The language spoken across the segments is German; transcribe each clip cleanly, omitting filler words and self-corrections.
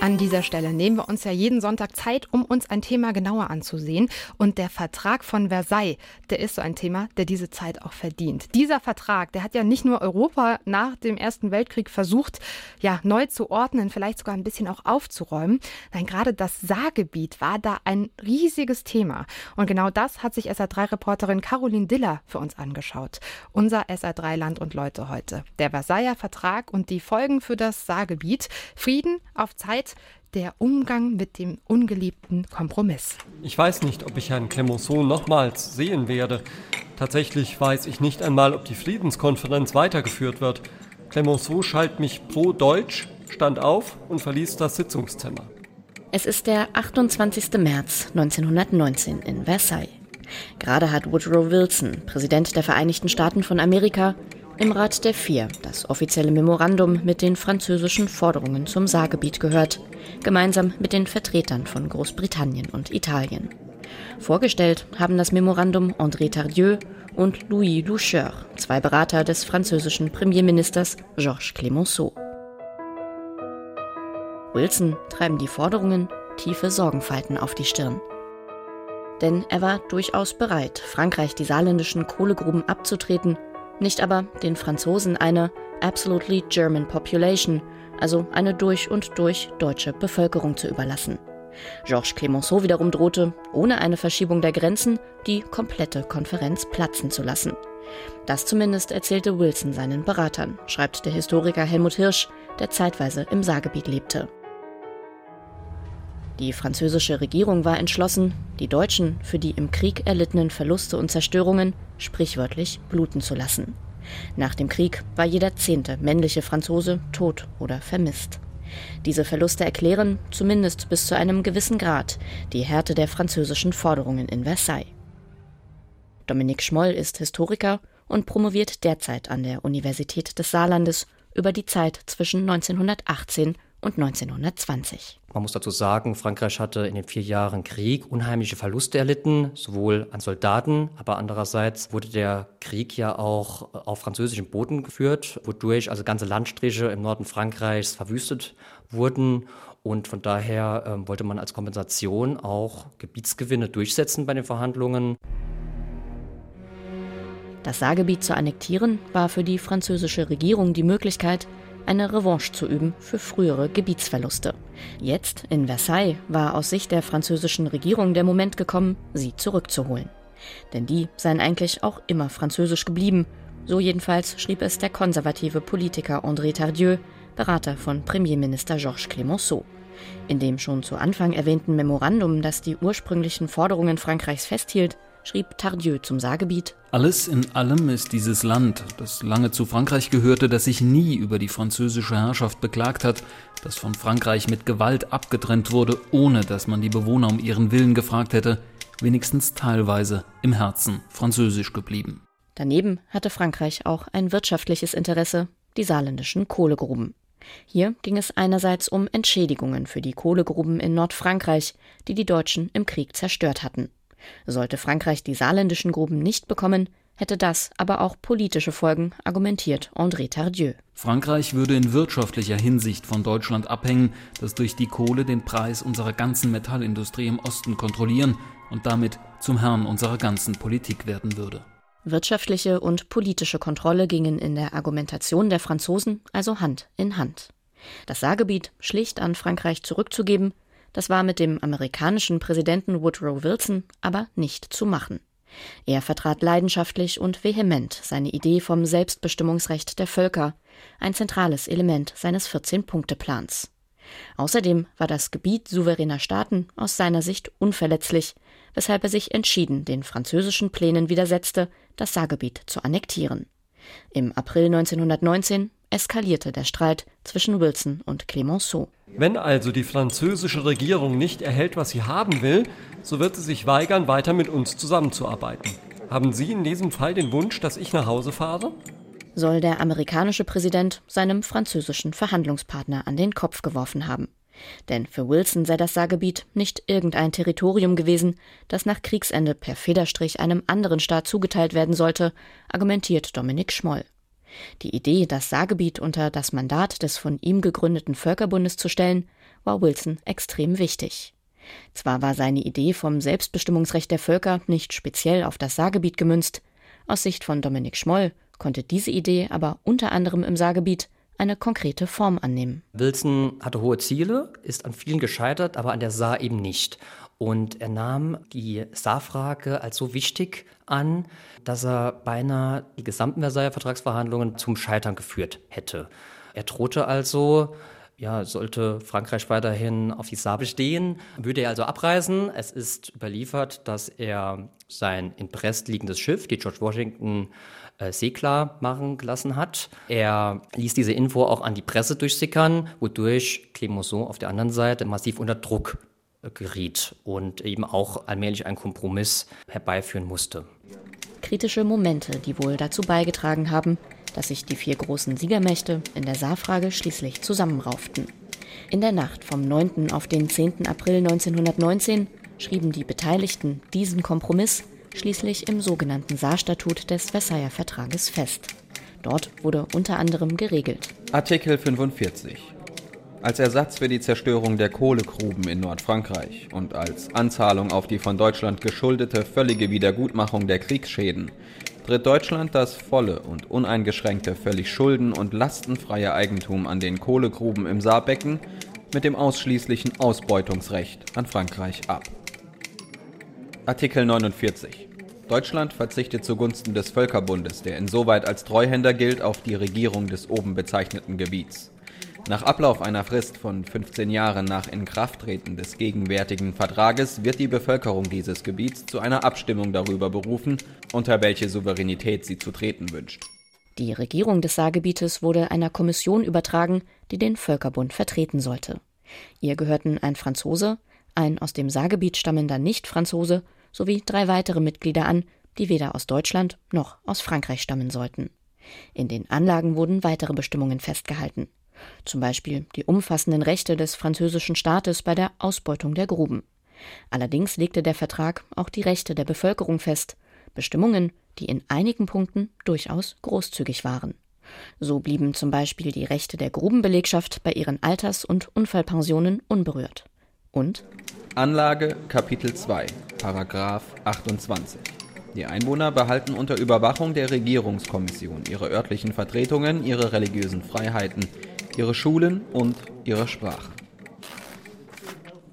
An dieser Stelle nehmen wir uns ja jeden Sonntag Zeit, um uns ein Thema genauer anzusehen. Und der Vertrag von Versailles, der ist so ein Thema, der diese Zeit auch verdient. Dieser Vertrag, der hat ja nicht nur Europa nach dem Ersten Weltkrieg versucht, ja, neu zu ordnen, vielleicht sogar ein bisschen auch aufzuräumen. Nein, gerade das Saargebiet war da ein riesiges Thema. Und genau das hat sich SR3-Reporterin Caroline Diller für uns angeschaut. Unser SR3 Land und Leute heute. Der Versailler Vertrag und die Folgen für das Saargebiet. Frieden auf Zeit, der Umgang mit dem ungeliebten Kompromiss. Ich weiß nicht, ob ich Herrn Clemenceau nochmals sehen werde. Tatsächlich weiß ich nicht einmal, ob die Friedenskonferenz weitergeführt wird. Clemenceau schalt mich pro-deutsch, stand auf und verließ das Sitzungszimmer. Es ist der 28. März 1919 in Versailles. Gerade hat Woodrow Wilson, Präsident der Vereinigten Staaten von Amerika, im Rat der Vier das offizielle Memorandum mit den französischen Forderungen zum Saargebiet gehört, gemeinsam mit den Vertretern von Großbritannien und Italien. Vorgestellt haben das Memorandum André Tardieu und Louis Loucheur, zwei Berater des französischen Premierministers Georges Clemenceau. Wilson treiben die Forderungen tiefe Sorgenfalten auf die Stirn. Denn er war durchaus bereit, Frankreich die saarländischen Kohlegruben abzutreten, nicht aber den Franzosen eine absolutely German population, also eine durch und durch deutsche Bevölkerung zu überlassen. Georges Clemenceau wiederum drohte, ohne eine Verschiebung der Grenzen, die komplette Konferenz platzen zu lassen. Das zumindest erzählte Wilson seinen Beratern, schreibt der Historiker Helmut Hirsch, der zeitweise im Saargebiet lebte. Die französische Regierung war entschlossen, die Deutschen für die im Krieg erlittenen Verluste und Zerstörungen sprichwörtlich bluten zu lassen. Nach dem Krieg war jeder 10. männliche Franzose tot oder vermisst. Diese Verluste erklären, zumindest bis zu einem gewissen Grad, die Härte der französischen Forderungen in Versailles. Dominik Schmoll ist Historiker und promoviert derzeit an der Universität des Saarlandes über die Zeit zwischen 1918 und 1920. Man muss dazu sagen, Frankreich hatte in den 4 Jahren Krieg unheimliche Verluste erlitten, sowohl an Soldaten, aber andererseits wurde der Krieg ja auch auf französischem Boden geführt, wodurch also ganze Landstriche im Norden Frankreichs verwüstet wurden. Und von daher wollte man als Kompensation auch Gebietsgewinne durchsetzen bei den Verhandlungen. Das Saargebiet zu annektieren war für die französische Regierung die Möglichkeit, eine Revanche zu üben für frühere Gebietsverluste. Jetzt, in Versailles, war aus Sicht der französischen Regierung der Moment gekommen, sie zurückzuholen. Denn die seien eigentlich auch immer französisch geblieben. So jedenfalls schrieb es der konservative Politiker André Tardieu, Berater von Premierminister Georges Clemenceau. In dem schon zu Anfang erwähnten Memorandum, das die ursprünglichen Forderungen Frankreichs festhielt, schrieb Tardieu zum Saargebiet: Alles in allem ist dieses Land, das lange zu Frankreich gehörte, das sich nie über die französische Herrschaft beklagt hat, das von Frankreich mit Gewalt abgetrennt wurde, ohne dass man die Bewohner um ihren Willen gefragt hätte, wenigstens teilweise im Herzen französisch geblieben. Daneben hatte Frankreich auch ein wirtschaftliches Interesse, die saarländischen Kohlegruben. Hier ging es einerseits um Entschädigungen für die Kohlegruben in Nordfrankreich, die die Deutschen im Krieg zerstört hatten. Sollte Frankreich die saarländischen Gruben nicht bekommen, hätte das aber auch politische Folgen, argumentiert André Tardieu. Frankreich würde in wirtschaftlicher Hinsicht von Deutschland abhängen, das durch die Kohle den Preis unserer ganzen Metallindustrie im Osten kontrollieren und damit zum Herrn unserer ganzen Politik werden würde. Wirtschaftliche und politische Kontrolle gingen in der Argumentation der Franzosen also Hand in Hand. Das Saargebiet schlicht an Frankreich zurückzugeben, das war mit dem amerikanischen Präsidenten Woodrow Wilson aber nicht zu machen. Er vertrat leidenschaftlich und vehement seine Idee vom Selbstbestimmungsrecht der Völker, ein zentrales Element seines 14-Punkte-Plans. Außerdem war das Gebiet souveräner Staaten aus seiner Sicht unverletzlich, weshalb er sich entschieden den französischen Plänen widersetzte, das Saargebiet zu annektieren. Im April 1919 eskalierte der Streit zwischen Wilson und Clemenceau. Wenn also die französische Regierung nicht erhält, was sie haben will, so wird sie sich weigern, weiter mit uns zusammenzuarbeiten. Haben Sie in diesem Fall den Wunsch, dass ich nach Hause fahre? Soll der amerikanische Präsident seinem französischen Verhandlungspartner an den Kopf geworfen haben. Denn für Wilson sei das Saargebiet nicht irgendein Territorium gewesen, das nach Kriegsende per Federstrich einem anderen Staat zugeteilt werden sollte, argumentiert Dominik Schmoll. Die Idee, das Saargebiet unter das Mandat des von ihm gegründeten Völkerbundes zu stellen, war Wilson extrem wichtig. Zwar war seine Idee vom Selbstbestimmungsrecht der Völker nicht speziell auf das Saargebiet gemünzt, aus Sicht von Dominik Schmoll konnte diese Idee aber unter anderem im Saargebiet eine konkrete Form annehmen. Wilson hatte hohe Ziele, ist an vielen gescheitert, aber an der Saar eben nicht. Und er nahm die Saarfrage als so wichtig an, dass er beinahe die gesamten Versailler Vertragsverhandlungen zum Scheitern geführt hätte. Er drohte also, sollte Frankreich weiterhin auf die Saar bestehen, würde er also abreisen. Es ist überliefert, dass er sein in Brest liegendes Schiff, die George Washington, seeklar machen gelassen hat. Er ließ diese Info auch an die Presse durchsickern, wodurch Clemenceau auf der anderen Seite massiv unter Druck geriet und eben auch allmählich einen Kompromiss herbeiführen musste. Kritische Momente, die wohl dazu beigetragen haben, dass sich die vier großen Siegermächte in der Saarfrage schließlich zusammenrauften. In der Nacht vom 9. auf den 10. April 1919 schrieben die Beteiligten diesen Kompromiss schließlich im sogenannten Saarstatut des Versailler Vertrages fest. Dort wurde unter anderem geregelt: Artikel 45. Als Ersatz für die Zerstörung der Kohlegruben in Nordfrankreich und als Anzahlung auf die von Deutschland geschuldete völlige Wiedergutmachung der Kriegsschäden tritt Deutschland das volle und uneingeschränkte, völlig schulden- und lastenfreie Eigentum an den Kohlegruben im Saarbecken mit dem ausschließlichen Ausbeutungsrecht an Frankreich ab. Artikel 49. Deutschland verzichtet zugunsten des Völkerbundes, der insoweit als Treuhänder gilt, auf die Regierung des oben bezeichneten Gebiets. Nach Ablauf einer Frist von 15 Jahren nach Inkrafttreten des gegenwärtigen Vertrages wird die Bevölkerung dieses Gebiets zu einer Abstimmung darüber berufen, unter welche Souveränität sie zu treten wünscht. Die Regierung des Saargebietes wurde einer Kommission übertragen, die den Völkerbund vertreten sollte. Ihr gehörten ein Franzose, ein aus dem Saargebiet stammender Nicht-Franzose sowie 3 weitere Mitglieder an, die weder aus Deutschland noch aus Frankreich stammen sollten. In den Anlagen wurden weitere Bestimmungen festgehalten, zum Beispiel die umfassenden Rechte des französischen Staates bei der Ausbeutung der Gruben. Allerdings legte der Vertrag auch die Rechte der Bevölkerung fest, Bestimmungen, die in einigen Punkten durchaus großzügig waren. So blieben zum Beispiel die Rechte der Grubenbelegschaft bei ihren Alters- und Unfallpensionen unberührt. Und Anlage Kapitel 2, Paragraph 28. Die Einwohner behalten unter Überwachung der Regierungskommission ihre örtlichen Vertretungen, ihre religiösen Freiheiten, ihre Schulen und ihre Sprache.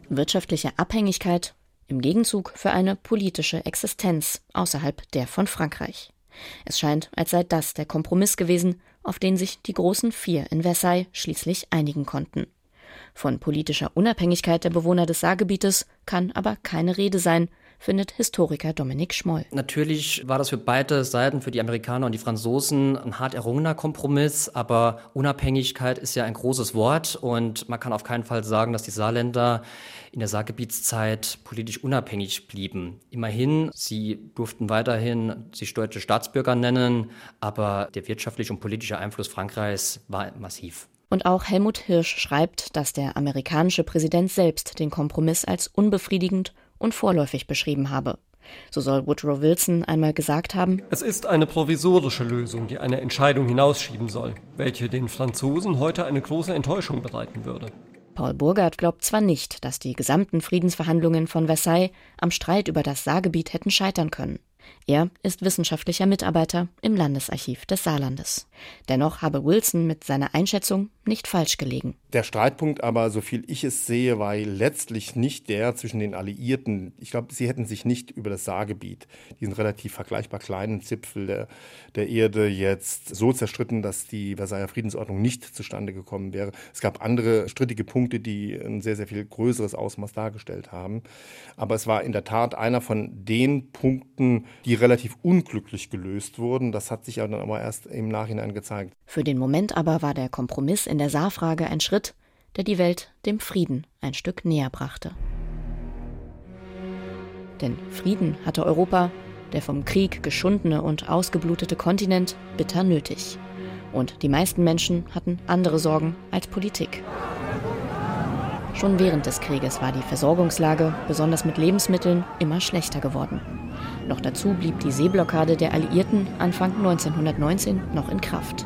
Wirtschaftliche Abhängigkeit im Gegenzug für eine politische Existenz außerhalb der von Frankreich. Es scheint, als sei das der Kompromiss gewesen, auf den sich die großen 4 in Versailles schließlich einigen konnten. Von politischer Unabhängigkeit der Bewohner des Saargebietes kann aber keine Rede sein, findet Historiker Dominik Schmoll. Natürlich war das für beide Seiten, für die Amerikaner und die Franzosen, ein hart errungener Kompromiss, aber Unabhängigkeit ist ja ein großes Wort und man kann auf keinen Fall sagen, dass die Saarländer in der Saargebietszeit politisch unabhängig blieben. Immerhin, sie durften weiterhin sich deutsche Staatsbürger nennen, aber der wirtschaftliche und politische Einfluss Frankreichs war massiv. Und auch Helmut Hirsch schreibt, dass der amerikanische Präsident selbst den Kompromiss als unbefriedigend und vorläufig beschrieben habe. So soll Woodrow Wilson einmal gesagt haben: Es ist eine provisorische Lösung, die eine Entscheidung hinausschieben soll, welche den Franzosen heute eine große Enttäuschung bereiten würde. Paul Burgard glaubt zwar nicht, dass die gesamten Friedensverhandlungen von Versailles am Streit über das Saargebiet hätten scheitern können. Er ist wissenschaftlicher Mitarbeiter im Landesarchiv des Saarlandes. Dennoch habe Wilson mit seiner Einschätzung nicht falsch gelegen. Der Streitpunkt aber, so viel ich es sehe, war letztlich nicht der zwischen den Alliierten. Ich glaube, sie hätten sich nicht über das Saargebiet, diesen relativ vergleichbar kleinen Zipfel der Erde, jetzt so zerstritten, dass die Versailler Friedensordnung nicht zustande gekommen wäre. Es gab andere strittige Punkte, die ein sehr, sehr viel größeres Ausmaß dargestellt haben. Aber es war in der Tat einer von den Punkten, die relativ unglücklich gelöst wurden. Das hat sich ja dann aber erst im Nachhinein gezeigt. Für den Moment aber war der Kompromiss in der Saarfrage ein Schritt, der die Welt dem Frieden ein Stück näher brachte. Denn Frieden hatte Europa, der vom Krieg geschundene und ausgeblutete Kontinent, bitter nötig. Und die meisten Menschen hatten andere Sorgen als Politik. Schon während des Krieges war die Versorgungslage, besonders mit Lebensmitteln, immer schlechter geworden. Noch dazu blieb die Seeblockade der Alliierten Anfang 1919 noch in Kraft.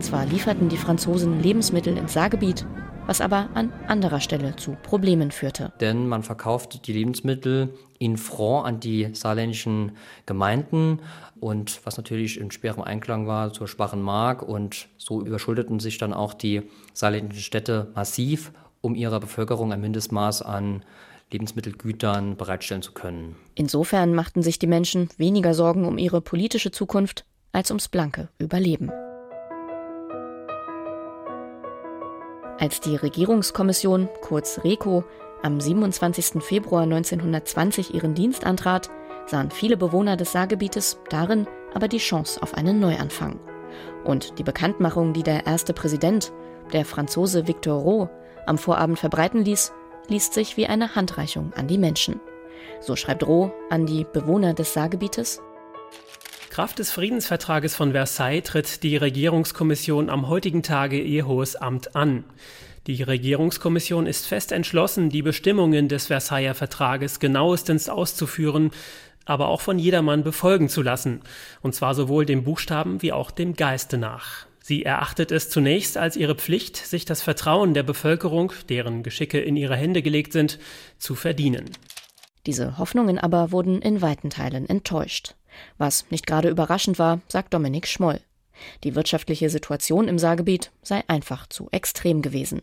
Zwar lieferten die Franzosen Lebensmittel ins Saargebiet, was aber an anderer Stelle zu Problemen führte. Denn man verkaufte die Lebensmittel in Franc an die saarländischen Gemeinden und was natürlich in schwerem Einklang war zur schwachen Mark. Und so überschuldeten sich dann auch die saarländischen Städte massiv, um ihrer Bevölkerung ein Mindestmaß an Lebensmittelgütern bereitstellen zu können. Insofern machten sich die Menschen weniger Sorgen um ihre politische Zukunft als ums blanke Überleben. Als die Regierungskommission, kurz REKO, am 27. Februar 1920 ihren Dienst antrat, sahen viele Bewohner des Saargebietes darin aber die Chance auf einen Neuanfang. Und die Bekanntmachung, die der erste Präsident, der Franzose Victor Rault, am Vorabend verbreiten ließ, liest sich wie eine Handreichung an die Menschen. So schreibt Rault an die Bewohner des Saargebietes: Kraft des Friedensvertrages von Versailles tritt die Regierungskommission am heutigen Tage ihr hohes Amt an. Die Regierungskommission ist fest entschlossen, die Bestimmungen des Versailler Vertrages genauestens auszuführen, aber auch von jedermann befolgen zu lassen, und zwar sowohl dem Buchstaben wie auch dem Geiste nach. Sie erachtet es zunächst als ihre Pflicht, sich das Vertrauen der Bevölkerung, deren Geschicke in ihre Hände gelegt sind, zu verdienen. Diese Hoffnungen aber wurden in weiten Teilen enttäuscht. Was nicht gerade überraschend war, sagt Dominik Schmoll. Die wirtschaftliche Situation im Saargebiet sei einfach zu extrem gewesen.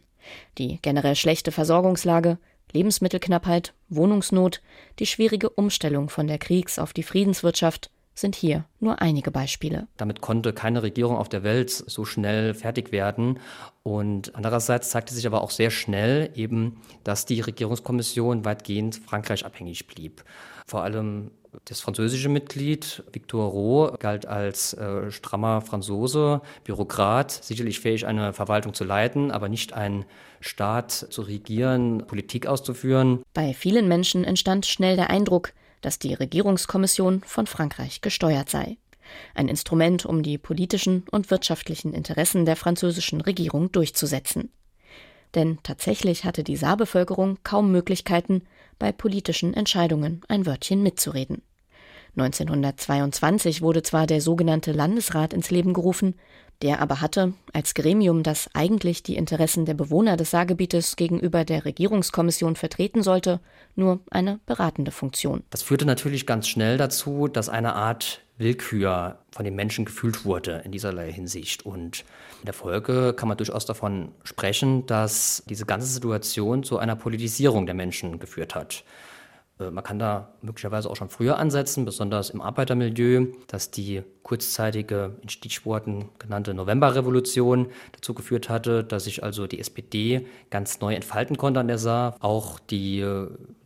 Die generell schlechte Versorgungslage, Lebensmittelknappheit, Wohnungsnot, die schwierige Umstellung von der Kriegs- auf die Friedenswirtschaft sind hier nur einige Beispiele. Damit konnte keine Regierung auf der Welt so schnell fertig werden. Und andererseits zeigte sich aber auch sehr schnell eben, dass die Regierungskommission weitgehend Frankreich abhängig blieb. Vor allem das französische Mitglied, Victor Rault, galt als strammer Franzose, Bürokrat, sicherlich fähig, eine Verwaltung zu leiten, aber nicht einen Staat zu regieren, Politik auszuführen. Bei vielen Menschen entstand schnell der Eindruck, dass die Regierungskommission von Frankreich gesteuert sei. Ein Instrument, um die politischen und wirtschaftlichen Interessen der französischen Regierung durchzusetzen. Denn tatsächlich hatte die Saarbevölkerung kaum Möglichkeiten, bei politischen Entscheidungen ein Wörtchen mitzureden. 1922 wurde zwar der sogenannte Landesrat ins Leben gerufen, der aber hatte, als Gremium, das eigentlich die Interessen der Bewohner des Saargebietes gegenüber der Regierungskommission vertreten sollte, nur eine beratende Funktion. Das führte natürlich ganz schnell dazu, dass eine Art Willkür von den Menschen gefühlt wurde in dieserlei Hinsicht. Und in der Folge kann man durchaus davon sprechen, dass diese ganze Situation zu einer Politisierung der Menschen geführt hat. Man kann da möglicherweise auch schon früher ansetzen, besonders im Arbeitermilieu, dass die kurzzeitige, in Stichworten genannte Novemberrevolution dazu geführt hatte, dass sich also die SPD ganz neu entfalten konnte an der Saar. Auch die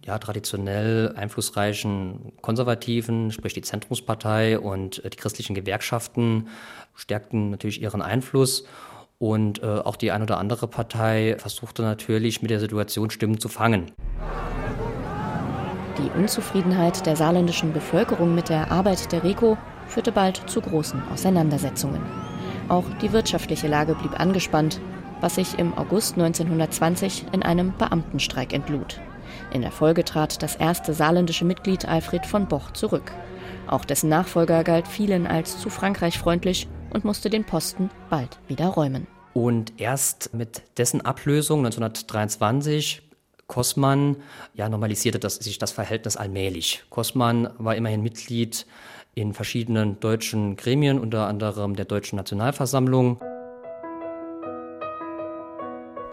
traditionell einflussreichen Konservativen, sprich die Zentrumspartei und die christlichen Gewerkschaften, stärkten natürlich ihren Einfluss. Und auch die ein oder andere Partei versuchte natürlich, mit der Situation Stimmen zu fangen. Die Unzufriedenheit der saarländischen Bevölkerung mit der Arbeit der REKO führte bald zu großen Auseinandersetzungen. Auch die wirtschaftliche Lage blieb angespannt, was sich im August 1920 in einem Beamtenstreik entlud. In der Folge trat das erste saarländische Mitglied Alfred von Boch zurück. Auch dessen Nachfolger galt vielen als zu frankreichfreundlich und musste den Posten bald wieder räumen. Und erst mit dessen Ablösung 1923 Kossmann normalisierte sich das Verhältnis allmählich. Kossmann war immerhin Mitglied in verschiedenen deutschen Gremien, unter anderem der Deutschen Nationalversammlung.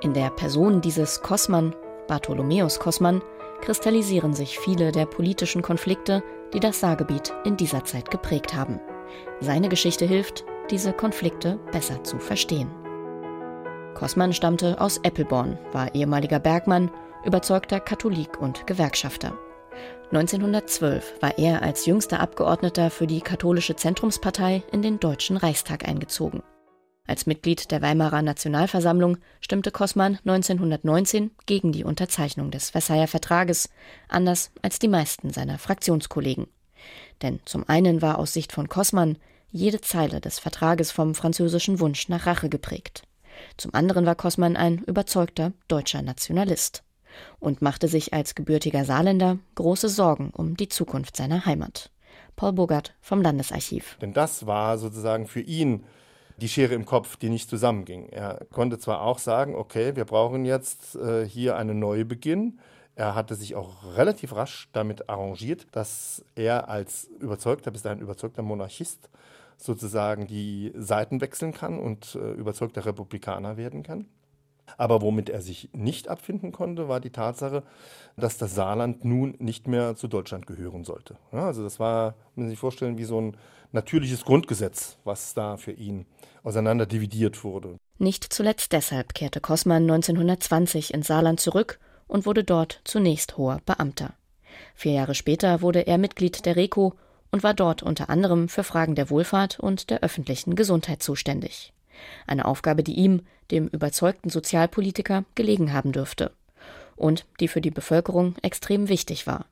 In der Person dieses Kossmann, Bartholomäus Kossmann, kristallisieren sich viele der politischen Konflikte, die das Saargebiet in dieser Zeit geprägt haben. Seine Geschichte hilft, diese Konflikte besser zu verstehen. Kossmann stammte aus Eppelborn, war ehemaliger Bergmann, überzeugter Katholik und Gewerkschafter. 1912 war er als jüngster Abgeordneter für die katholische Zentrumspartei in den Deutschen Reichstag eingezogen. Als Mitglied der Weimarer Nationalversammlung stimmte Kossmann 1919 gegen die Unterzeichnung des Versailler Vertrages, anders als die meisten seiner Fraktionskollegen. Denn zum einen war aus Sicht von Kossmann jede Zeile des Vertrages vom französischen Wunsch nach Rache geprägt. Zum anderen war Kossmann ein überzeugter deutscher Nationalist und machte sich als gebürtiger Saarländer große Sorgen um die Zukunft seiner Heimat. Paul Burgard vom Landesarchiv. Denn das war sozusagen für ihn die Schere im Kopf, die nicht zusammenging. Er konnte zwar auch sagen, okay, wir brauchen jetzt hier einen Neubeginn. Er hatte sich auch relativ rasch damit arrangiert, dass er als überzeugter, bis dahin überzeugter Monarchist sozusagen die Seiten wechseln kann und überzeugter Republikaner werden kann. Aber womit er sich nicht abfinden konnte, war die Tatsache, dass das Saarland nun nicht mehr zu Deutschland gehören sollte. Ja, also das war, muss man sich vorstellen, wie so ein natürliches Grundgesetz, was da für ihn auseinander dividiert wurde. Nicht zuletzt deshalb kehrte Kossmann 1920 ins Saarland zurück und wurde dort zunächst hoher Beamter. 4 Jahre später wurde er Mitglied der REKO und war dort unter anderem für Fragen der Wohlfahrt und der öffentlichen Gesundheit zuständig. Eine Aufgabe, die ihm, dem überzeugten Sozialpolitiker, gelegen haben dürfte und die für die Bevölkerung extrem wichtig war.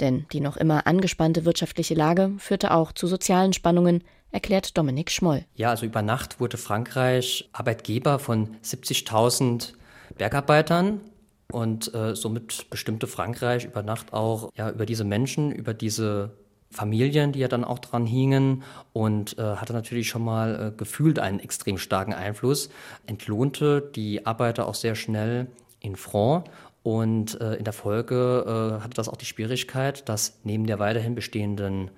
Denn die noch immer angespannte wirtschaftliche Lage führte auch zu sozialen Spannungen, erklärt Dominik Schmoll. Ja, also über Nacht wurde Frankreich Arbeitgeber von 70.000 Bergarbeitern und somit bestimmte Frankreich über Nacht auch über diese Menschen, über diese Familien, die ja dann auch dran hingen und hatte natürlich schon mal gefühlt einen extrem starken Einfluss, entlohnte die Arbeiter auch sehr schnell in Franc und in der Folge hatte das auch die Schwierigkeit, dass neben der weiterhin bestehenden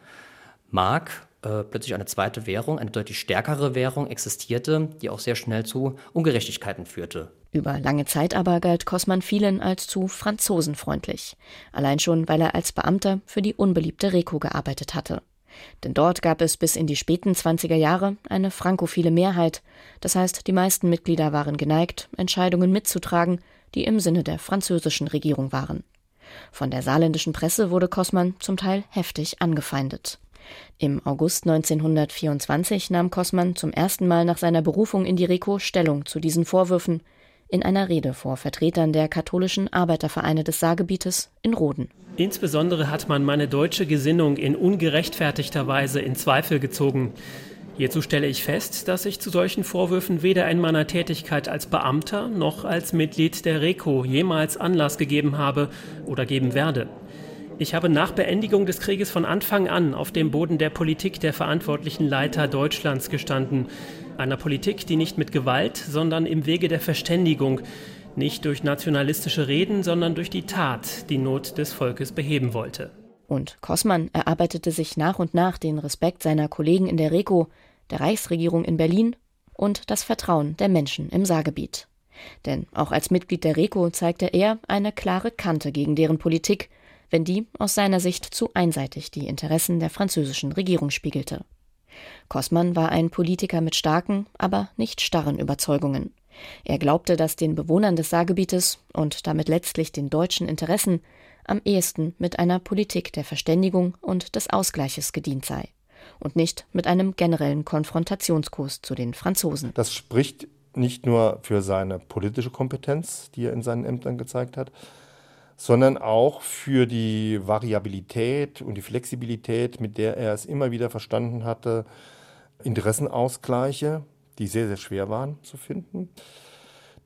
Mark plötzlich eine zweite Währung, eine deutlich stärkere Währung existierte, die auch sehr schnell zu Ungerechtigkeiten führte. Über lange Zeit aber galt Kossmann vielen als zu franzosenfreundlich, allein schon, weil er als Beamter für die unbeliebte REKO gearbeitet hatte. Denn dort gab es bis in die späten 20er Jahre eine frankophile Mehrheit, das heißt, die meisten Mitglieder waren geneigt, Entscheidungen mitzutragen, die im Sinne der französischen Regierung waren. Von der saarländischen Presse wurde Kossmann zum Teil heftig angefeindet. Im August 1924 nahm Kossmann zum ersten Mal nach seiner Berufung in die REKO Stellung zu diesen Vorwürfen in einer Rede vor Vertretern der katholischen Arbeitervereine des Saargebietes in Roden. Insbesondere hat man meine deutsche Gesinnung in ungerechtfertigter Weise in Zweifel gezogen. Hierzu stelle ich fest, dass ich zu solchen Vorwürfen weder in meiner Tätigkeit als Beamter noch als Mitglied der REKO jemals Anlass gegeben habe oder geben werde. Ich habe nach Beendigung des Krieges von Anfang an auf dem Boden der Politik der verantwortlichen Leiter Deutschlands gestanden. Einer Politik, die nicht mit Gewalt, sondern im Wege der Verständigung, nicht durch nationalistische Reden, sondern durch die Tat, die Not des Volkes beheben wollte. Und Kossmann erarbeitete sich nach und nach den Respekt seiner Kollegen in der REKO, der Reichsregierung in Berlin und das Vertrauen der Menschen im Saargebiet. Denn auch als Mitglied der REKO zeigte er eine klare Kante gegen deren Politik, wenn die aus seiner Sicht zu einseitig die Interessen der französischen Regierung spiegelte. Kossmann war ein Politiker mit starken, aber nicht starren Überzeugungen. Er glaubte, dass den Bewohnern des Saargebietes und damit letztlich den deutschen Interessen am ehesten mit einer Politik der Verständigung und des Ausgleiches gedient sei und nicht mit einem generellen Konfrontationskurs zu den Franzosen. Das spricht nicht nur für seine politische Kompetenz, die er in seinen Ämtern gezeigt hat, sondern auch für die Variabilität und die Flexibilität, mit der er es immer wieder verstanden hatte, Interessenausgleiche, die sehr, sehr schwer waren zu finden,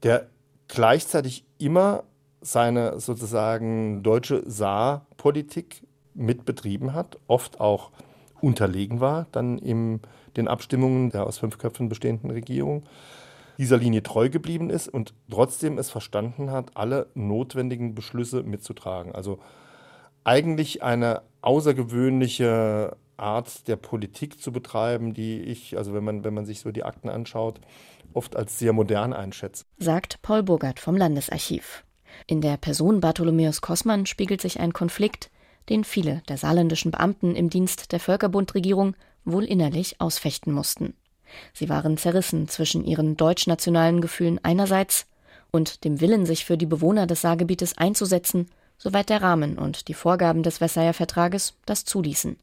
der gleichzeitig immer seine sozusagen deutsche Saarpolitik mitbetrieben hat, oft auch unterlegen war, dann in den Abstimmungen der aus 5 Köpfen bestehenden Regierung, dieser Linie treu geblieben ist und trotzdem es verstanden hat, alle notwendigen Beschlüsse mitzutragen. Also eigentlich eine außergewöhnliche Art der Politik zu betreiben, die ich, also wenn man sich so die Akten anschaut, oft als sehr modern einschätze. Sagt Paul Burgard vom Landesarchiv. In der Person Bartholomäus Kossmann spiegelt sich ein Konflikt, den viele der saarländischen Beamten im Dienst der Völkerbundregierung wohl innerlich ausfechten mussten. Sie waren zerrissen zwischen ihren deutschnationalen Gefühlen einerseits und dem Willen, sich für die Bewohner des Saargebietes einzusetzen, soweit der Rahmen und die Vorgaben des Versailler Vertrages das zuließen.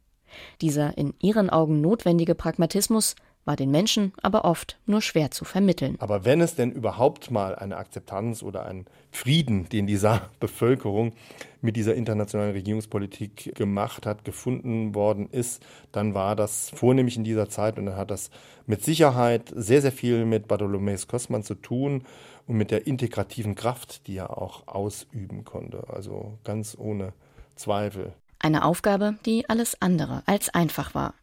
Dieser in ihren Augen notwendige Pragmatismus war den Menschen aber oft nur schwer zu vermitteln. Aber wenn es denn überhaupt mal eine Akzeptanz oder einen Frieden, den die Saarbevölkerung mit dieser internationalen Regierungspolitik gemacht hat, gefunden worden ist, dann war das vornehmlich in dieser Zeit. Und dann hat das mit Sicherheit sehr, sehr viel mit Bartholomäus Kossmann zu tun und mit der integrativen Kraft, die er auch ausüben konnte. Also ganz ohne Zweifel. Eine Aufgabe, die alles andere als einfach war.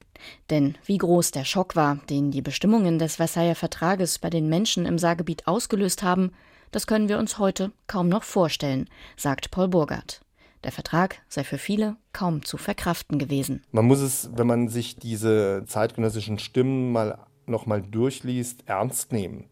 Denn wie groß der Schock war, den die Bestimmungen des Versailler Vertrages bei den Menschen im Saargebiet ausgelöst haben, das können wir uns heute kaum noch vorstellen, sagt Paul Burgard. Der Vertrag sei für viele kaum zu verkraften gewesen. Man muss es, wenn man sich diese zeitgenössischen Stimmen noch mal durchliest, ernst nehmen,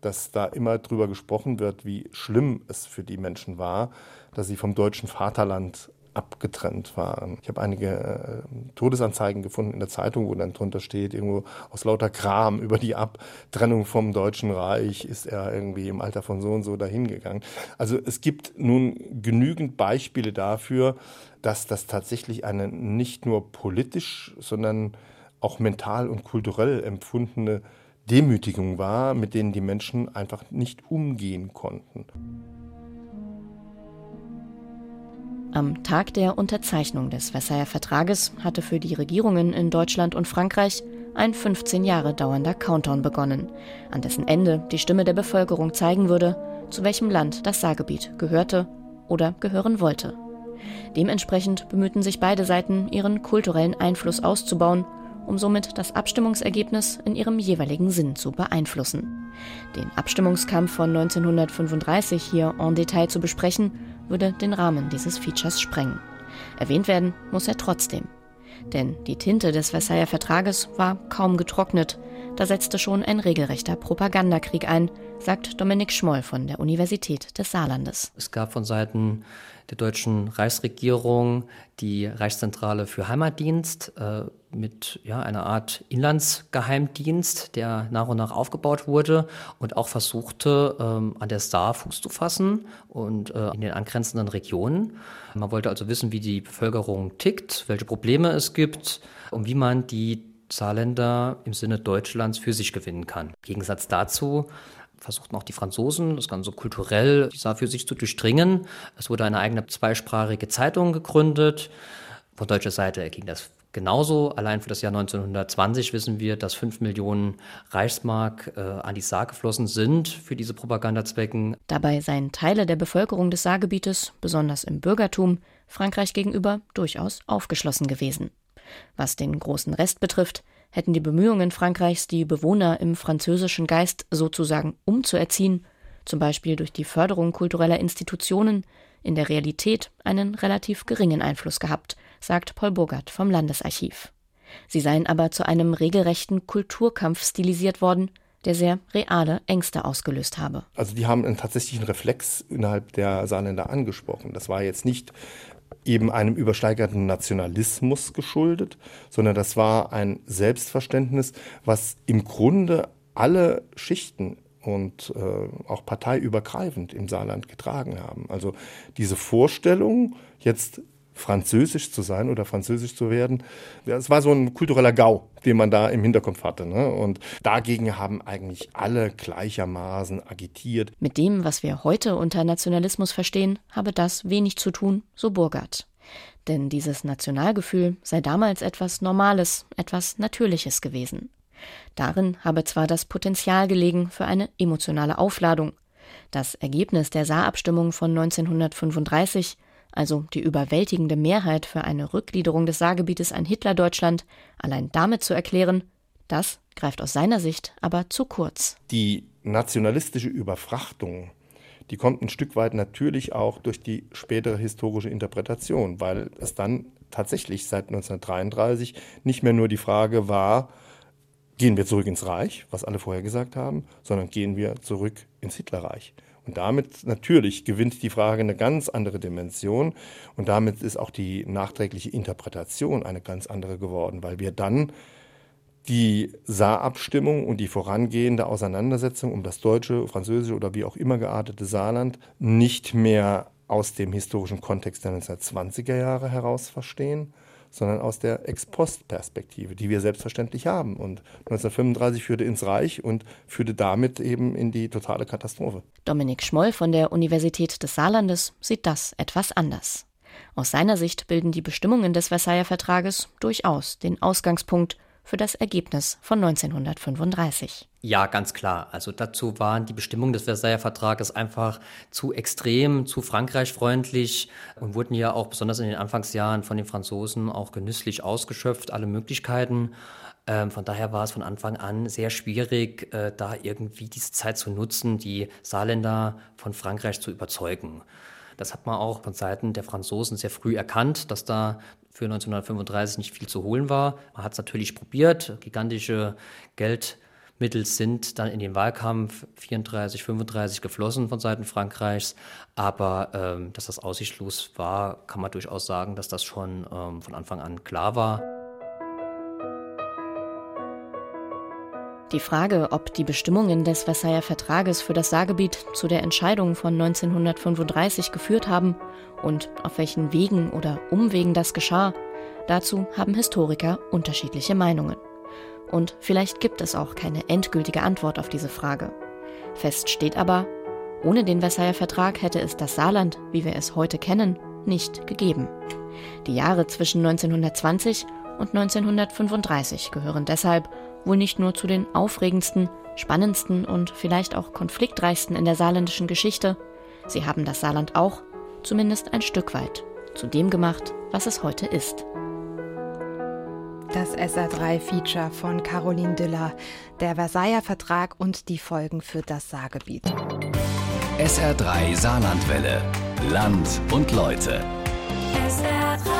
dass da immer drüber gesprochen wird, wie schlimm es für die Menschen war, dass sie vom deutschen Vaterland abgetrennt waren. Ich habe einige Todesanzeigen gefunden in der Zeitung, wo dann drunter steht, irgendwo aus lauter Kram über die Abtrennung vom Deutschen Reich ist er irgendwie im Alter von so und so dahingegangen. Also es gibt nun genügend Beispiele dafür, dass das tatsächlich eine nicht nur politisch, sondern auch mental und kulturell empfundene Demütigung war, mit denen die Menschen einfach nicht umgehen konnten. Am Tag der Unterzeichnung des Versailler Vertrages hatte für die Regierungen in Deutschland und Frankreich ein 15 Jahre dauernder Countdown begonnen, an dessen Ende die Stimme der Bevölkerung zeigen würde, zu welchem Land das Saargebiet gehörte oder gehören wollte. Dementsprechend bemühten sich beide Seiten, ihren kulturellen Einfluss auszubauen, um somit das Abstimmungsergebnis in ihrem jeweiligen Sinn zu beeinflussen. Den Abstimmungskampf von 1935 hier en Detail zu besprechen, würde den Rahmen dieses Features sprengen. Erwähnt werden muss er trotzdem. Denn die Tinte des Versailler Vertrages war kaum getrocknet. Da setzte schon ein regelrechter Propagandakrieg ein, sagt Dominik Schmoll von der Universität des Saarlandes. Es gab von Seiten der deutschen Reichsregierung die Reichszentrale für Heimatdienst mit einer Art Inlandsgeheimdienst, der nach und nach aufgebaut wurde und auch versuchte, an der Saar Fuß zu fassen und in den angrenzenden Regionen. Man wollte also wissen, wie die Bevölkerung tickt, welche Probleme es gibt und wie man die Saarländer im Sinne Deutschlands für sich gewinnen kann. Im Gegensatz dazu versuchten auch die Franzosen, das Ganze kulturell die Saar für sich zu durchdringen. Es wurde eine eigene zweisprachige Zeitung gegründet. Von deutscher Seite ging das genauso. Allein für das Jahr 1920 wissen wir, dass 5 Millionen Reichsmark an die Saar geflossen sind für diese Propagandazwecken. Dabei seien Teile der Bevölkerung des Saargebietes, besonders im Bürgertum, Frankreich gegenüber durchaus aufgeschlossen gewesen. Was den großen Rest betrifft, hätten die Bemühungen Frankreichs, die Bewohner im französischen Geist sozusagen umzuerziehen, zum Beispiel durch die Förderung kultureller Institutionen, in der Realität einen relativ geringen Einfluss gehabt, sagt Paul Burgard vom Landesarchiv. Sie seien aber zu einem regelrechten Kulturkampf stilisiert worden, der sehr reale Ängste ausgelöst habe. Also die haben einen tatsächlichen Reflex innerhalb der Saarländer angesprochen. Das war jetzt nicht eben einem übersteigerten Nationalismus geschuldet, sondern das war ein Selbstverständnis, was im Grunde alle Schichten und auch parteiübergreifend im Saarland getragen haben. Also diese Vorstellung, jetzt französisch zu sein oder französisch zu werden, das war so ein kultureller GAU, den man da im Hinterkopf hatte, ne? Und dagegen haben eigentlich alle gleichermaßen agitiert. Mit dem, was wir heute unter Nationalismus verstehen, habe das wenig zu tun, so Burgard. Denn dieses Nationalgefühl sei damals etwas Normales, etwas Natürliches gewesen. Darin habe zwar das Potenzial gelegen für eine emotionale Aufladung. Das Ergebnis der Saarabstimmung von 1935, also die überwältigende Mehrheit für eine Rückgliederung des Saargebietes an Hitlerdeutschland, allein damit zu erklären, das greift aus seiner Sicht aber zu kurz. Die nationalistische Überfrachtung, die kommt ein Stück weit natürlich auch durch die spätere historische Interpretation, weil es dann tatsächlich seit 1933 nicht mehr nur die Frage war, gehen wir zurück ins Reich, was alle vorher gesagt haben, sondern gehen wir zurück ins Hitlerreich. Und damit natürlich gewinnt die Frage eine ganz andere Dimension und damit ist auch die nachträgliche Interpretation eine ganz andere geworden, weil wir dann die Saarabstimmung und die vorangehende Auseinandersetzung um das deutsche, französische oder wie auch immer geartete Saarland nicht mehr aus dem historischen Kontext der 1920er Jahre heraus verstehen, sondern aus der Ex-Post-Perspektive, die wir selbstverständlich haben. Und 1935 führte ins Reich und führte damit eben in die totale Katastrophe. Dominik Schmoll von der Universität des Saarlandes sieht das etwas anders. Aus seiner Sicht bilden die Bestimmungen des Versailler Vertrages durchaus den Ausgangspunkt für das Ergebnis von 1935. Ja, ganz klar. Also dazu waren die Bestimmungen des Versailler Vertrages einfach zu extrem, zu frankreichfreundlich und wurden ja auch besonders in den Anfangsjahren von den Franzosen auch genüsslich ausgeschöpft, alle Möglichkeiten. Von daher war es von Anfang an sehr schwierig, da irgendwie diese Zeit zu nutzen, die Saarländer von Frankreich zu überzeugen. Das hat man auch von Seiten der Franzosen sehr früh erkannt, dass da für 1935 nicht viel zu holen war. Man hat es natürlich probiert. Gigantische Geldmittel sind dann in den Wahlkampf 34, 35 geflossen von Seiten Frankreichs. Aber dass das aussichtslos war, kann man durchaus sagen, dass das schon von Anfang an klar war. Die Frage, ob die Bestimmungen des Versailler Vertrages für das Saargebiet zu der Entscheidung von 1935 geführt haben und auf welchen Wegen oder Umwegen das geschah, dazu haben Historiker unterschiedliche Meinungen. Und vielleicht gibt es auch keine endgültige Antwort auf diese Frage. Fest steht aber, ohne den Versailler Vertrag hätte es das Saarland, wie wir es heute kennen, nicht gegeben. Die Jahre zwischen 1920 und 1935 gehören deshalb wohl nicht nur zu den aufregendsten, spannendsten und vielleicht auch konfliktreichsten in der saarländischen Geschichte. Sie haben das Saarland auch, zumindest ein Stück weit, zu dem gemacht, was es heute ist. Das SR3-Feature von Caroline Diller, der Versailler Vertrag und die Folgen für das Saargebiet. SR3 Saarlandwelle. Land und Leute. SR3.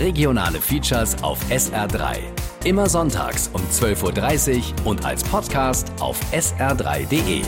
Regionale Features auf SR3. Immer sonntags um 12.30 Uhr und als Podcast auf sr3.de.